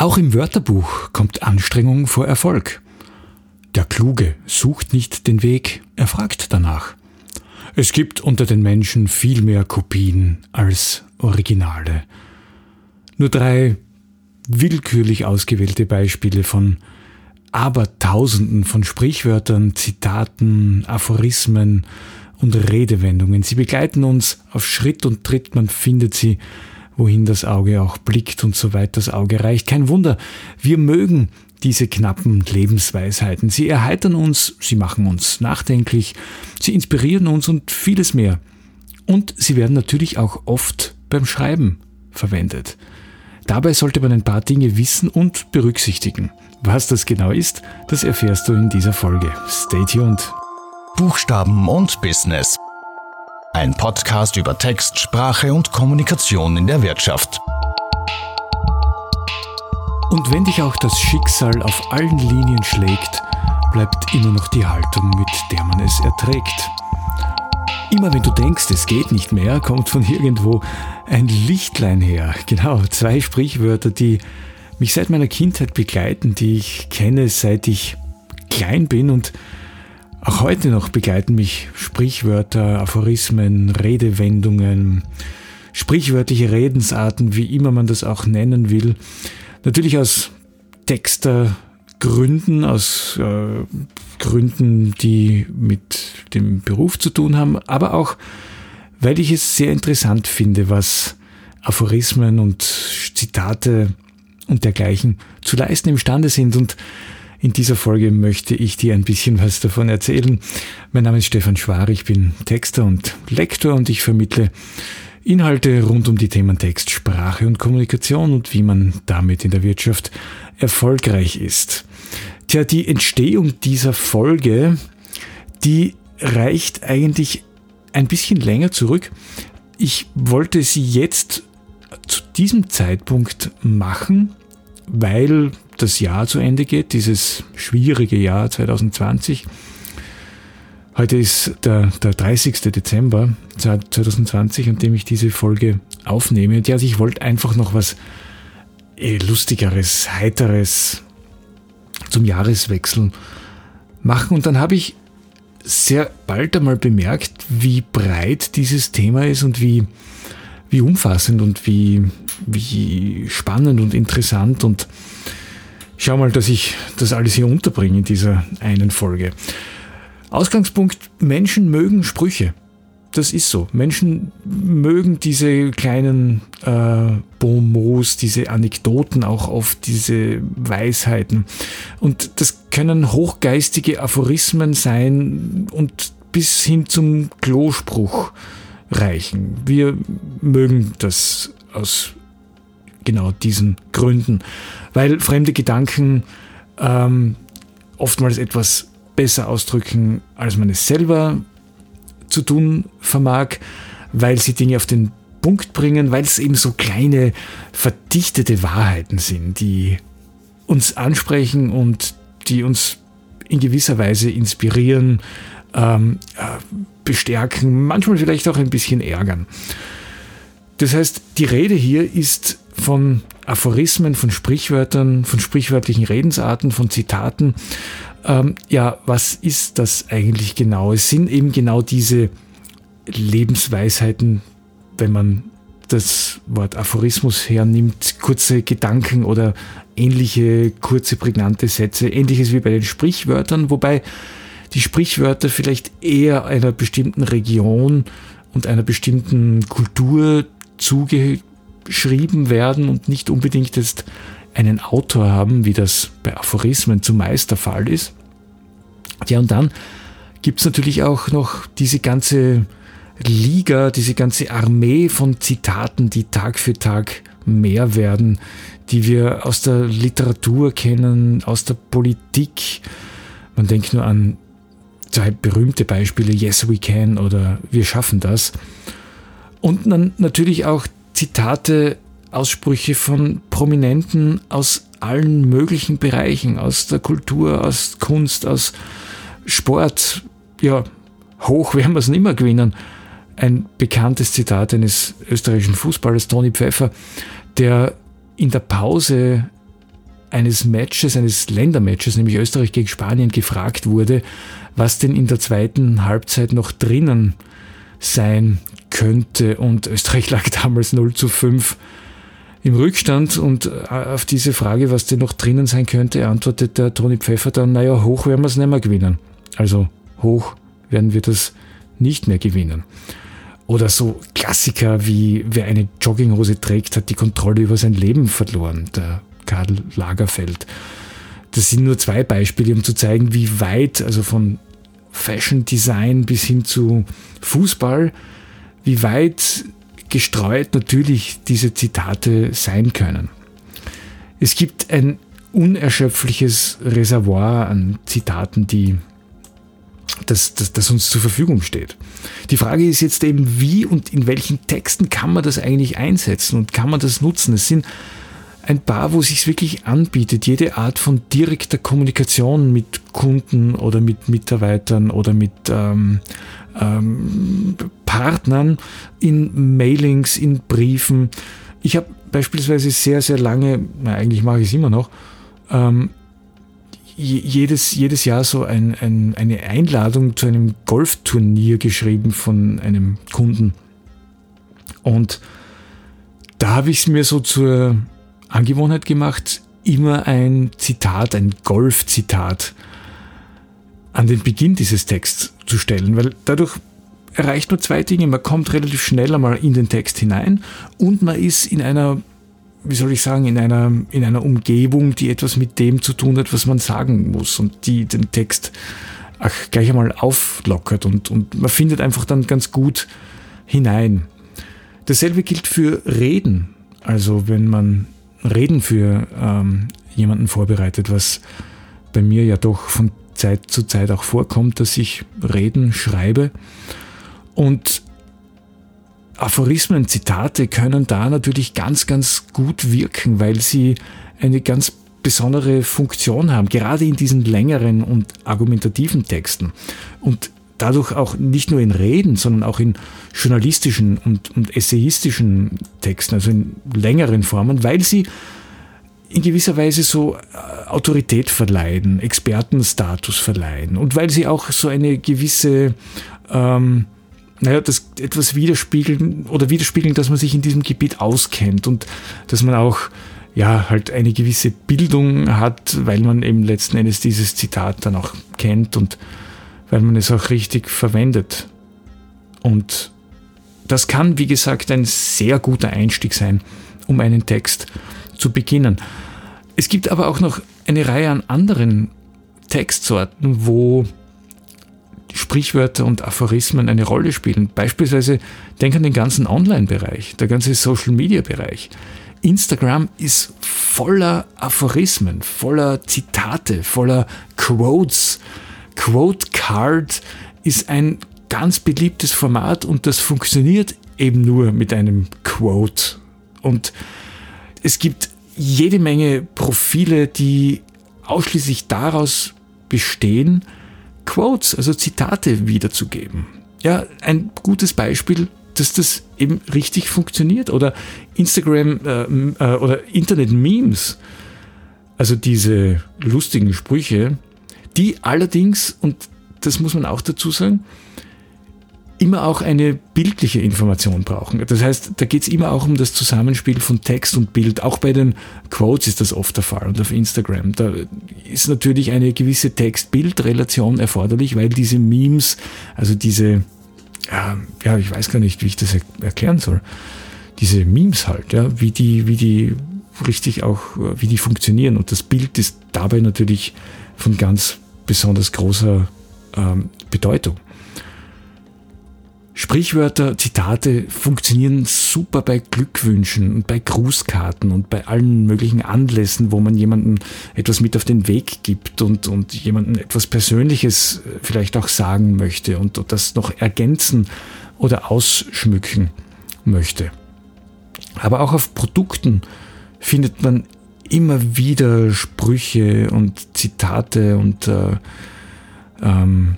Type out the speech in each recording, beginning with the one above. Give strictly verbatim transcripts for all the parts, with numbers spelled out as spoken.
Auch im Wörterbuch kommt Anstrengung vor Erfolg. Der Kluge sucht nicht den Weg, er fragt danach. Es gibt unter den Menschen viel mehr Kopien als Originale. Nur drei willkürlich ausgewählte Beispiele von Abertausenden von Sprichwörtern, Zitaten, Aphorismen und Redewendungen. Sie begleiten uns auf Schritt und Tritt, man findet sie, wohin das Auge auch blickt und so weit das Auge reicht. Kein Wunder, wir mögen diese knappen Lebensweisheiten. Sie erheitern uns, sie machen uns nachdenklich, sie inspirieren uns und vieles mehr. Und sie werden natürlich auch oft beim Schreiben verwendet. Dabei sollte man ein paar Dinge wissen und berücksichtigen. Was das genau ist, das erfährst du in dieser Folge. Stay tuned. Buchstaben und Business. Ein Podcast über Text, Sprache und Kommunikation in der Wirtschaft. Und wenn dich auch das Schicksal auf allen Linien schlägt, bleibt immer noch die Haltung, mit der man es erträgt. Immer wenn du denkst, es geht nicht mehr, kommt von irgendwo ein Lichtlein her. Genau, zwei Sprichwörter, die mich seit meiner Kindheit begleiten, die ich kenne, seit ich klein bin, und auch heute noch begleiten mich Sprichwörter, Aphorismen, Redewendungen, sprichwörtliche Redensarten, wie immer man das auch nennen will. Natürlich aus Textergründen, aus äh, Gründen, die mit dem Beruf zu tun haben, aber auch, weil ich es sehr interessant finde, was Aphorismen und Zitate und dergleichen zu leisten imstande sind. Und in dieser Folge möchte ich dir ein bisschen was davon erzählen. Mein Name ist Stefan Schwar, ich bin Texter und Lektor und ich vermittle Inhalte rund um die Themen Text, Sprache und Kommunikation und wie man damit in der Wirtschaft erfolgreich ist. Tja, die Entstehung dieser Folge, die reicht eigentlich ein bisschen länger zurück. Ich wollte sie jetzt zu diesem Zeitpunkt machen, weil das Jahr zu Ende geht, dieses schwierige Jahr zwanzig zwanzig. Heute ist der, der dreißigster Dezember zweitausendzwanzig, an dem ich diese Folge aufnehme. Und ja, also ich wollte einfach noch was Lustigeres, Heiteres zum Jahreswechsel machen. Und dann habe ich sehr bald einmal bemerkt, wie breit dieses Thema ist und wie, wie umfassend und wie, wie spannend und interessant, und schau mal, dass ich das alles hier unterbringe in dieser einen Folge. Ausgangspunkt: Menschen mögen Sprüche. Das ist so. Menschen mögen diese kleinen äh, Bonmots, diese Anekdoten auch oft, diese Weisheiten. Und das können hochgeistige Aphorismen sein und bis hin zum Klospruch reichen. Wir mögen das aus genau diesen Gründen, weil fremde Gedanken ähm, oftmals etwas besser ausdrücken, als man es selber zu tun vermag, weil sie Dinge auf den Punkt bringen, weil es eben so kleine, verdichtete Wahrheiten sind, die uns ansprechen und die uns in gewisser Weise inspirieren, ähm, bestärken, manchmal vielleicht auch ein bisschen ärgern. Das heißt, die Rede hier ist von Aphorismen, von Sprichwörtern, von sprichwörtlichen Redensarten, von Zitaten. Ähm, ja, was ist das eigentlich genau? Es sind eben genau diese Lebensweisheiten, wenn man das Wort Aphorismus hernimmt, kurze Gedanken oder ähnliche, kurze, prägnante Sätze, ähnliches wie bei den Sprichwörtern, wobei die Sprichwörter vielleicht eher einer bestimmten Region und einer bestimmten Kultur zugeschrieben werden und nicht unbedingt jetzt einen Autor haben, wie das bei Aphorismen zumeist der Fall ist. Ja, und dann gibt es natürlich auch noch diese ganze Liga, diese ganze Armee von Zitaten, die Tag für Tag mehr werden, die wir aus der Literatur kennen, aus der Politik. Man denkt nur an zwei berühmte Beispiele, Yes We Can oder Wir schaffen das. Und dann natürlich auch Zitate, Aussprüche von Prominenten aus allen möglichen Bereichen, aus der Kultur, aus Kunst, aus Sport. Ja, hoch werden wir es nicht mehr gewinnen. Ein bekanntes Zitat eines österreichischen Fußballers, Toni Pfeffer, der in der Pause eines Matches, eines Ländermatches, nämlich Österreich gegen Spanien, gefragt wurde, was denn in der zweiten Halbzeit noch drinnen sein könnte. Und Österreich lag damals null zu fünf im Rückstand. Und auf diese Frage, was denn noch drinnen sein könnte, antwortet der Toni Pfeffer dann, naja, hoch werden wir es nicht mehr gewinnen. Also hoch werden wir das nicht mehr gewinnen. Oder so Klassiker wie, wer eine Jogginghose trägt, hat die Kontrolle über sein Leben verloren, der Karl Lagerfeld. Das sind nur zwei Beispiele, um zu zeigen, wie weit, also von Fashion Design bis hin zu Fußball, wie weit gestreut natürlich diese Zitate sein können. Es gibt ein unerschöpfliches Reservoir an Zitaten, die Das, das, das uns zur Verfügung steht. Die Frage ist jetzt eben, wie und in welchen Texten kann man das eigentlich einsetzen und kann man das nutzen? Es sind ein paar, wo es sich wirklich anbietet, jede Art von direkter Kommunikation mit Kunden oder mit Mitarbeitern oder mit ähm, ähm, Partnern in Mailings, in Briefen. Ich habe beispielsweise sehr, sehr lange, na, eigentlich mache ich es immer noch, ähm, Jedes, jedes Jahr so ein, ein, eine Einladung zu einem Golfturnier geschrieben von einem Kunden. Und da habe ich es mir so zur Angewohnheit gemacht, immer ein Zitat, ein Golf-Zitat an den Beginn dieses Texts zu stellen, weil dadurch erreicht man zwei Dinge. Man kommt relativ schnell einmal in den Text hinein und man ist in einer Wie soll ich sagen, in einer, in einer Umgebung, die etwas mit dem zu tun hat, was man sagen muss und die den Text ach, gleich einmal auflockert und, und man findet einfach dann ganz gut hinein. Dasselbe gilt für Reden. Also wenn man Reden für ähm, jemanden vorbereitet, was bei mir ja doch von Zeit zu Zeit auch vorkommt, dass ich Reden schreibe, und Aphorismen, Zitate können da natürlich ganz, ganz gut wirken, weil sie eine ganz besondere Funktion haben, gerade in diesen längeren und argumentativen Texten. Und dadurch auch nicht nur in Reden, sondern auch in journalistischen und, und essayistischen Texten, also in längeren Formen, weil sie in gewisser Weise so Autorität verleihen, Expertenstatus verleihen und weil sie auch so eine gewisse... Ähm, Naja, das etwas widerspiegeln oder widerspiegeln, dass man sich in diesem Gebiet auskennt und dass man auch, ja, halt eine gewisse Bildung hat, weil man eben letzten Endes dieses Zitat dann auch kennt und weil man es auch richtig verwendet. Und das kann, wie gesagt, ein sehr guter Einstieg sein, um einen Text zu beginnen. Es gibt aber auch noch eine Reihe an anderen Textsorten, wo Sprichwörter und Aphorismen eine Rolle spielen. Beispielsweise denk an den ganzen Online-Bereich, der ganze Social-Media-Bereich. Instagram ist voller Aphorismen, voller Zitate, voller Quotes. Quote Card ist ein ganz beliebtes Format und das funktioniert eben nur mit einem Quote. Und es gibt jede Menge Profile, die ausschließlich daraus bestehen, Quotes, also Zitate wiederzugeben. Ja, ein gutes Beispiel, dass das eben richtig funktioniert. Oder Instagram äh, äh, oder Internet-Memes, also diese lustigen Sprüche, die allerdings, und das muss man auch dazu sagen, immer auch eine bildliche Information brauchen. Das heißt, da geht es immer auch um das Zusammenspiel von Text und Bild. Auch bei den Quotes ist das oft der Fall und auf Instagram. Da ist natürlich eine gewisse Text-Bild-Relation erforderlich, weil diese Memes, also diese, ja, ja, ich weiß gar nicht, wie ich das erklären soll, diese Memes halt, ja, wie die, wie die richtig auch, wie die funktionieren. Und das Bild ist dabei natürlich von ganz besonders großer ähm, Bedeutung. Sprichwörter, Zitate funktionieren super bei Glückwünschen und bei Grußkarten und bei allen möglichen Anlässen, wo man jemandem etwas mit auf den Weg gibt und, und jemandem etwas Persönliches vielleicht auch sagen möchte und, und das noch ergänzen oder ausschmücken möchte. Aber auch auf Produkten findet man immer wieder Sprüche und Zitate und äh, ähm,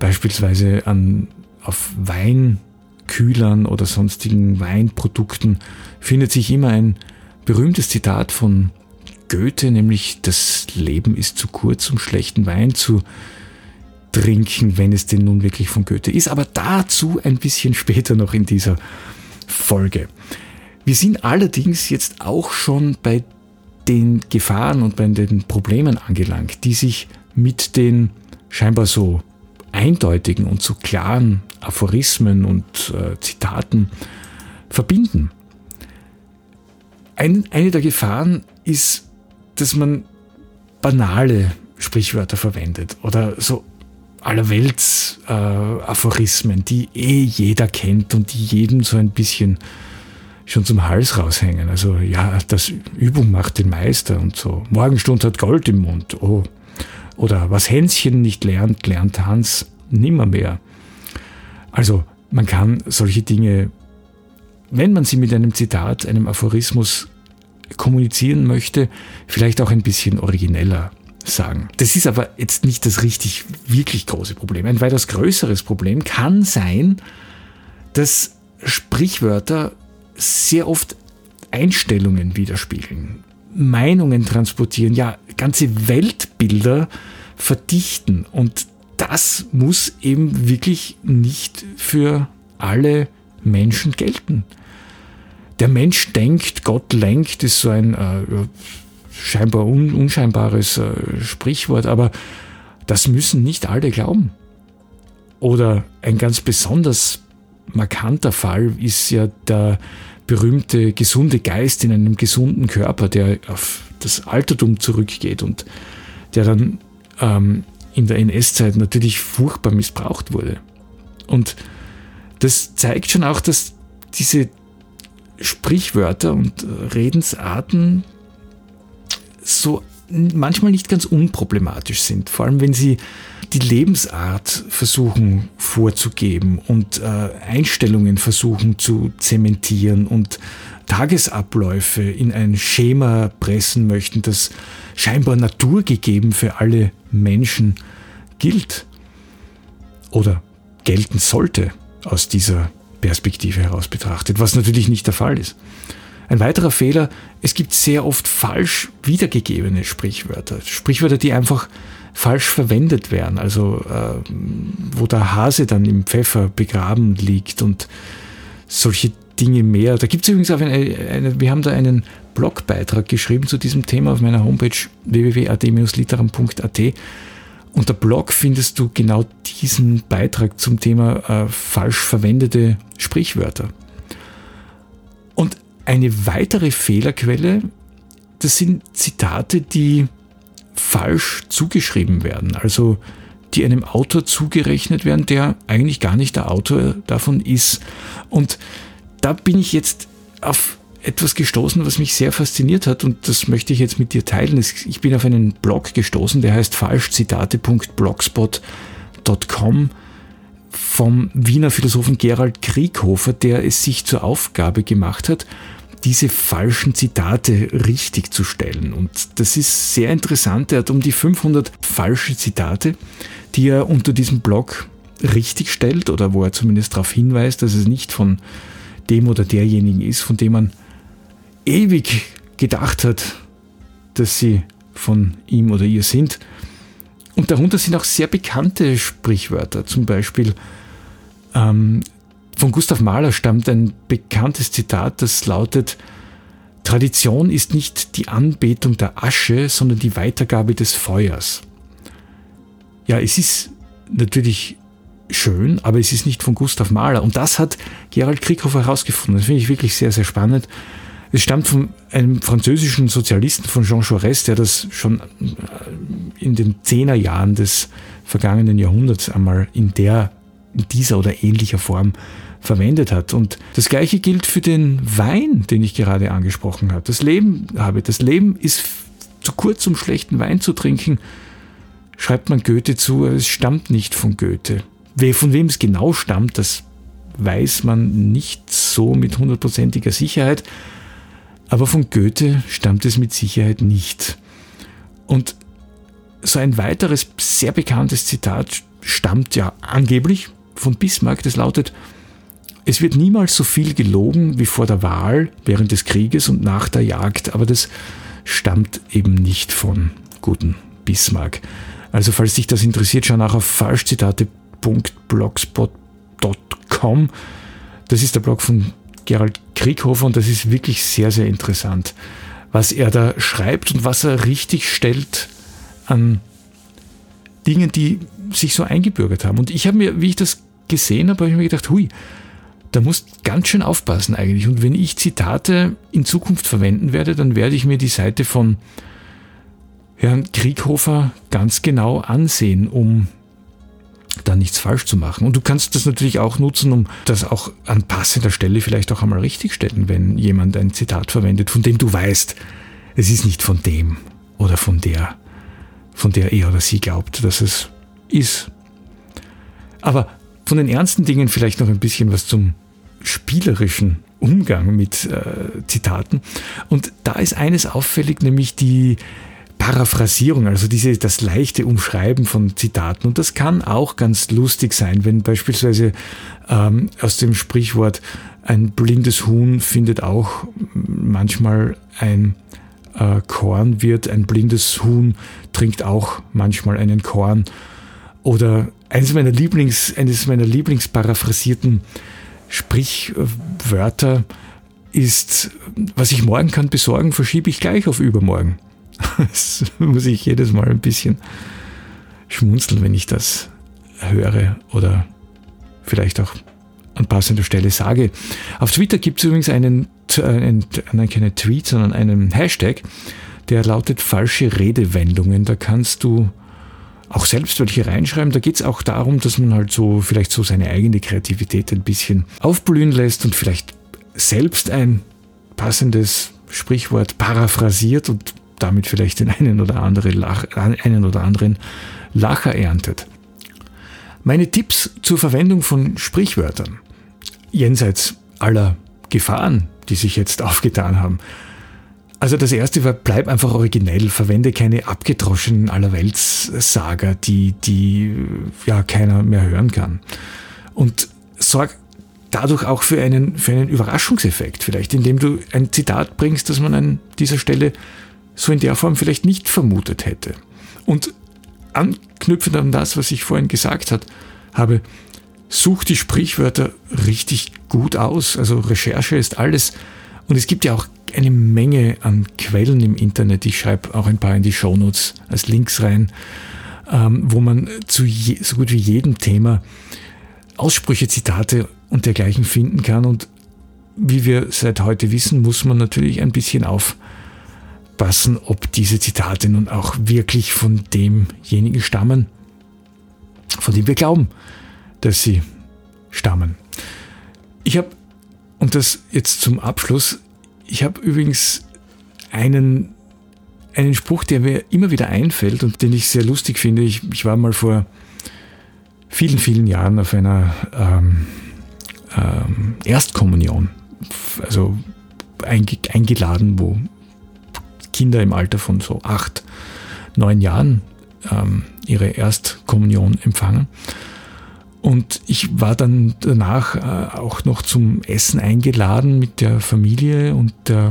beispielsweise an auf Weinkühlern oder sonstigen Weinprodukten findet sich immer ein berühmtes Zitat von Goethe, nämlich das Leben ist zu kurz, um schlechten Wein zu trinken, wenn es denn nun wirklich von Goethe ist. Aber dazu ein bisschen später noch in dieser Folge. Wir sind allerdings jetzt auch schon bei den Gefahren und bei den Problemen angelangt, die sich mit den scheinbar so eindeutigen und so klaren Aphorismen und äh, Zitaten verbinden. Ein, eine der Gefahren ist, dass man banale Sprichwörter verwendet oder so allerwelts äh, Aphorismen, die eh jeder kennt und die jedem so ein bisschen schon zum Hals raushängen. Also ja, das Übung macht den Meister und so. Morgenstund hat Gold im Mund. Oh. Oder was Hänschen nicht lernt, lernt Hans nimmermehr. Also man kann solche Dinge, wenn man sie mit einem Zitat, einem Aphorismus kommunizieren möchte, vielleicht auch ein bisschen origineller sagen. Das ist aber jetzt nicht das richtig, wirklich große Problem. Ein weitaus größeres Problem kann sein, dass Sprichwörter sehr oft Einstellungen widerspiegeln, Meinungen transportieren, ja, ganze Weltbilder verdichten. Und das muss eben wirklich nicht für alle Menschen gelten. Der Mensch denkt, Gott lenkt, ist so ein äh, scheinbar un, unscheinbares äh, Sprichwort, aber das müssen nicht alle glauben. Oder ein ganz besonders markanter Fall ist ja der berühmte gesunde Geist in einem gesunden Körper, der auf das Altertum zurückgeht und der dann ähm, in der N S-Zeit natürlich furchtbar missbraucht wurde. Und das zeigt schon auch, dass diese Sprichwörter und Redensarten so manchmal nicht ganz unproblematisch sind, vor allem wenn sie die Lebensart versuchen vorzugeben und äh, Einstellungen versuchen zu zementieren und Tagesabläufe in ein Schema pressen möchten, das scheinbar naturgegeben für alle Menschen gilt oder gelten sollte, aus dieser Perspektive heraus betrachtet, was natürlich nicht der Fall ist. Ein weiterer Fehler, es gibt sehr oft falsch wiedergegebene Sprichwörter. Sprichwörter, die einfach falsch verwendet werden. Also äh, wo der Hase dann im Pfeffer begraben liegt und solche Dinge mehr. Da gibt es übrigens auch eine, eine, wir haben da einen Blogbeitrag geschrieben zu diesem Thema auf meiner Homepage w w w punkt at dash literam punkt a t. Unter Blog findest du genau diesen Beitrag zum Thema äh, falsch verwendete Sprichwörter. Und eine weitere Fehlerquelle, das sind Zitate, die falsch zugeschrieben werden, also die einem Autor zugerechnet werden, der eigentlich gar nicht der Autor davon ist. Und da bin ich jetzt auf etwas gestoßen, was mich sehr fasziniert hat und das möchte ich jetzt mit dir teilen. Ich bin auf einen Blog gestoßen, der heißt falschzitate punkt blogspot punkt com vom Wiener Philosophen Gerald Krieghofer, der es sich zur Aufgabe gemacht hat, diese falschen Zitate richtig zu stellen. Und das ist sehr interessant. Er hat um die fünfhundert falsche Zitate, die er unter diesem Blog richtig stellt oder wo er zumindest darauf hinweist, dass es nicht von dem oder derjenigen ist, von dem man ewig gedacht hat, dass sie von ihm oder ihr sind. Und darunter sind auch sehr bekannte Sprichwörter. Zum Beispiel ähm, von Gustav Mahler stammt ein bekanntes Zitat, das lautet: Tradition ist nicht die Anbetung der Asche, sondern die Weitergabe des Feuers. Ja, es ist natürlich schön, aber es ist nicht von Gustav Mahler. Und das hat Gerald Krieghofer herausgefunden. Das finde ich wirklich sehr, sehr spannend. Es stammt von einem französischen Sozialisten, von Jean Jaurès, der das schon in den Zehnerjahren des vergangenen Jahrhunderts einmal in der, in dieser oder ähnlicher Form verwendet hat. Und das Gleiche gilt für den Wein, den ich gerade angesprochen habe. Das Leben habe, das Leben ist zu kurz, um schlechten Wein zu trinken, schreibt man Goethe zu, aber es stammt nicht von Goethe. Von wem es genau stammt, das weiß man nicht so mit hundertprozentiger Sicherheit. Aber von Goethe stammt es mit Sicherheit nicht. Und so ein weiteres sehr bekanntes Zitat stammt ja angeblich von Bismarck. Das lautet: Es wird niemals so viel gelogen wie vor der Wahl, während des Krieges und nach der Jagd. Aber das stammt eben nicht von guten Bismarck. Also falls dich das interessiert, schau nach auf falschzitate punkt blogspot punkt com. Das ist der Blog von Gerald Krieghofer und das ist wirklich sehr, sehr interessant, was er da schreibt und was er richtig stellt an Dingen, die sich so eingebürgert haben. Und ich habe mir, wie ich das gesehen habe, habe ich mir gedacht, hui, da musst ganz schön aufpassen eigentlich. Und wenn ich Zitate in Zukunft verwenden werde, dann werde ich mir die Seite von Herrn Krieghofer ganz genau ansehen, um da nichts falsch zu machen. Und du kannst das natürlich auch nutzen, um das auch an passender Stelle vielleicht auch einmal richtigstellen, wenn jemand ein Zitat verwendet, von dem du weißt, es ist nicht von dem oder von der, von der er oder sie glaubt, dass es ist. Aber von den ernsten Dingen vielleicht noch ein bisschen was zum spielerischen Umgang mit äh, Zitaten. Und da ist eines auffällig, nämlich die Paraphrasierung, also diese, das leichte Umschreiben von Zitaten. Und das kann auch ganz lustig sein, wenn beispielsweise ähm, aus dem Sprichwort ein blindes Huhn findet auch manchmal ein äh, Korn wird, ein blindes Huhn trinkt auch manchmal einen Korn. Oder eines meiner Lieblings, eines meiner Lieblingsparaphrisierten Sprichwörter ist, was ich morgen kann besorgen, verschiebe ich gleich auf übermorgen. Das muss ich jedes Mal ein bisschen schmunzeln, wenn ich das höre oder vielleicht auch an passender Stelle sage. Auf Twitter gibt es übrigens einen, einen, nein, keine Tweet, sondern einen Hashtag, der lautet falsche Redewendungen. Da kannst du auch selbst welche reinschreiben. Da geht es auch darum, dass man halt so vielleicht so seine eigene Kreativität ein bisschen aufblühen lässt und vielleicht selbst ein passendes Sprichwort paraphrasiert und damit vielleicht den einen oder anderen, Lach, einen oder anderen Lacher erntet. Meine Tipps zur Verwendung von Sprichwörtern, jenseits aller Gefahren, die sich jetzt aufgetan haben. Also das erste war, bleib einfach originell, verwende keine abgedroschenen Allerweltssager, die, die ja keiner mehr hören kann. Und sorg dadurch auch für einen, für einen Überraschungseffekt vielleicht, indem du ein Zitat bringst, das man an dieser Stelle so in der Form vielleicht nicht vermutet hätte. Und anknüpfend an das, was ich vorhin gesagt hat, habe, such die Sprichwörter richtig gut aus. Also Recherche ist alles. Und es gibt ja auch eine Menge an Quellen im Internet. Ich schreibe auch ein paar in die Shownotes als Links rein, wo man zu je, so gut wie jedem Thema Aussprüche, Zitate und dergleichen finden kann. Und wie wir seit heute wissen, muss man natürlich ein bisschen auf passen, ob diese Zitate nun auch wirklich von demjenigen stammen, von dem wir glauben, dass sie stammen. Ich habe, und das jetzt zum Abschluss, ich habe übrigens einen, einen Spruch, der mir immer wieder einfällt und den ich sehr lustig finde. Ich, ich war mal vor vielen, vielen Jahren auf einer ähm, ähm, Erstkommunion, also einge, eingeladen, wo Kinder im Alter von so acht, neun Jahren ähm, ihre Erstkommunion empfangen. Und ich war dann danach äh, auch noch zum Essen eingeladen mit der Familie und äh,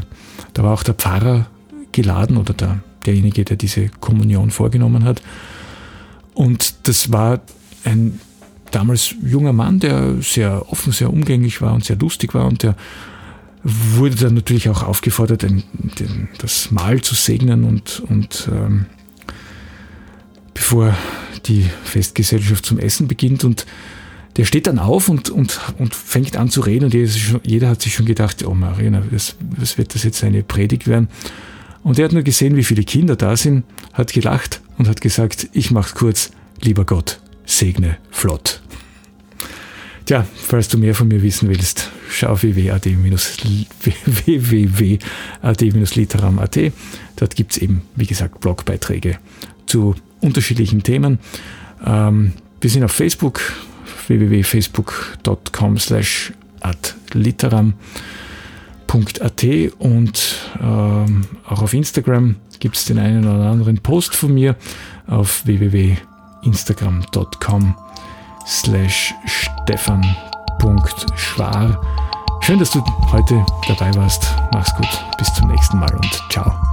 da war auch der Pfarrer geladen oder der, derjenige, der diese Kommunion vorgenommen hat. Und das war ein damals junger Mann, der sehr offen, sehr umgänglich war und sehr lustig war und der wurde dann natürlich auch aufgefordert, den, den, das Mahl zu segnen und, und ähm, bevor die Festgesellschaft zum Essen beginnt. Und der steht dann auf und, und, und fängt an zu reden und jeder, jeder hat sich schon gedacht, oh Marina, was, was wird das jetzt eine Predigt werden? Und er hat nur gesehen, wie viele Kinder da sind, hat gelacht und hat gesagt, ich mach's kurz, lieber Gott, segne flott. Tja, falls du mehr von mir wissen willst, schau auf w w w punkt at dash literam punkt a t. Dort gibt es eben, wie gesagt, Blogbeiträge zu unterschiedlichen Themen. Ähm, wir sind auf Facebook, w w w punkt facebook punkt com slash at dash literam punkt a t und ähm, auch auf Instagram gibt es den einen oder anderen Post von mir auf w w w punkt instagram punkt com. slash Stefan Schwar. Schön, dass du heute dabei warst. Mach's gut, bis zum nächsten Mal und ciao.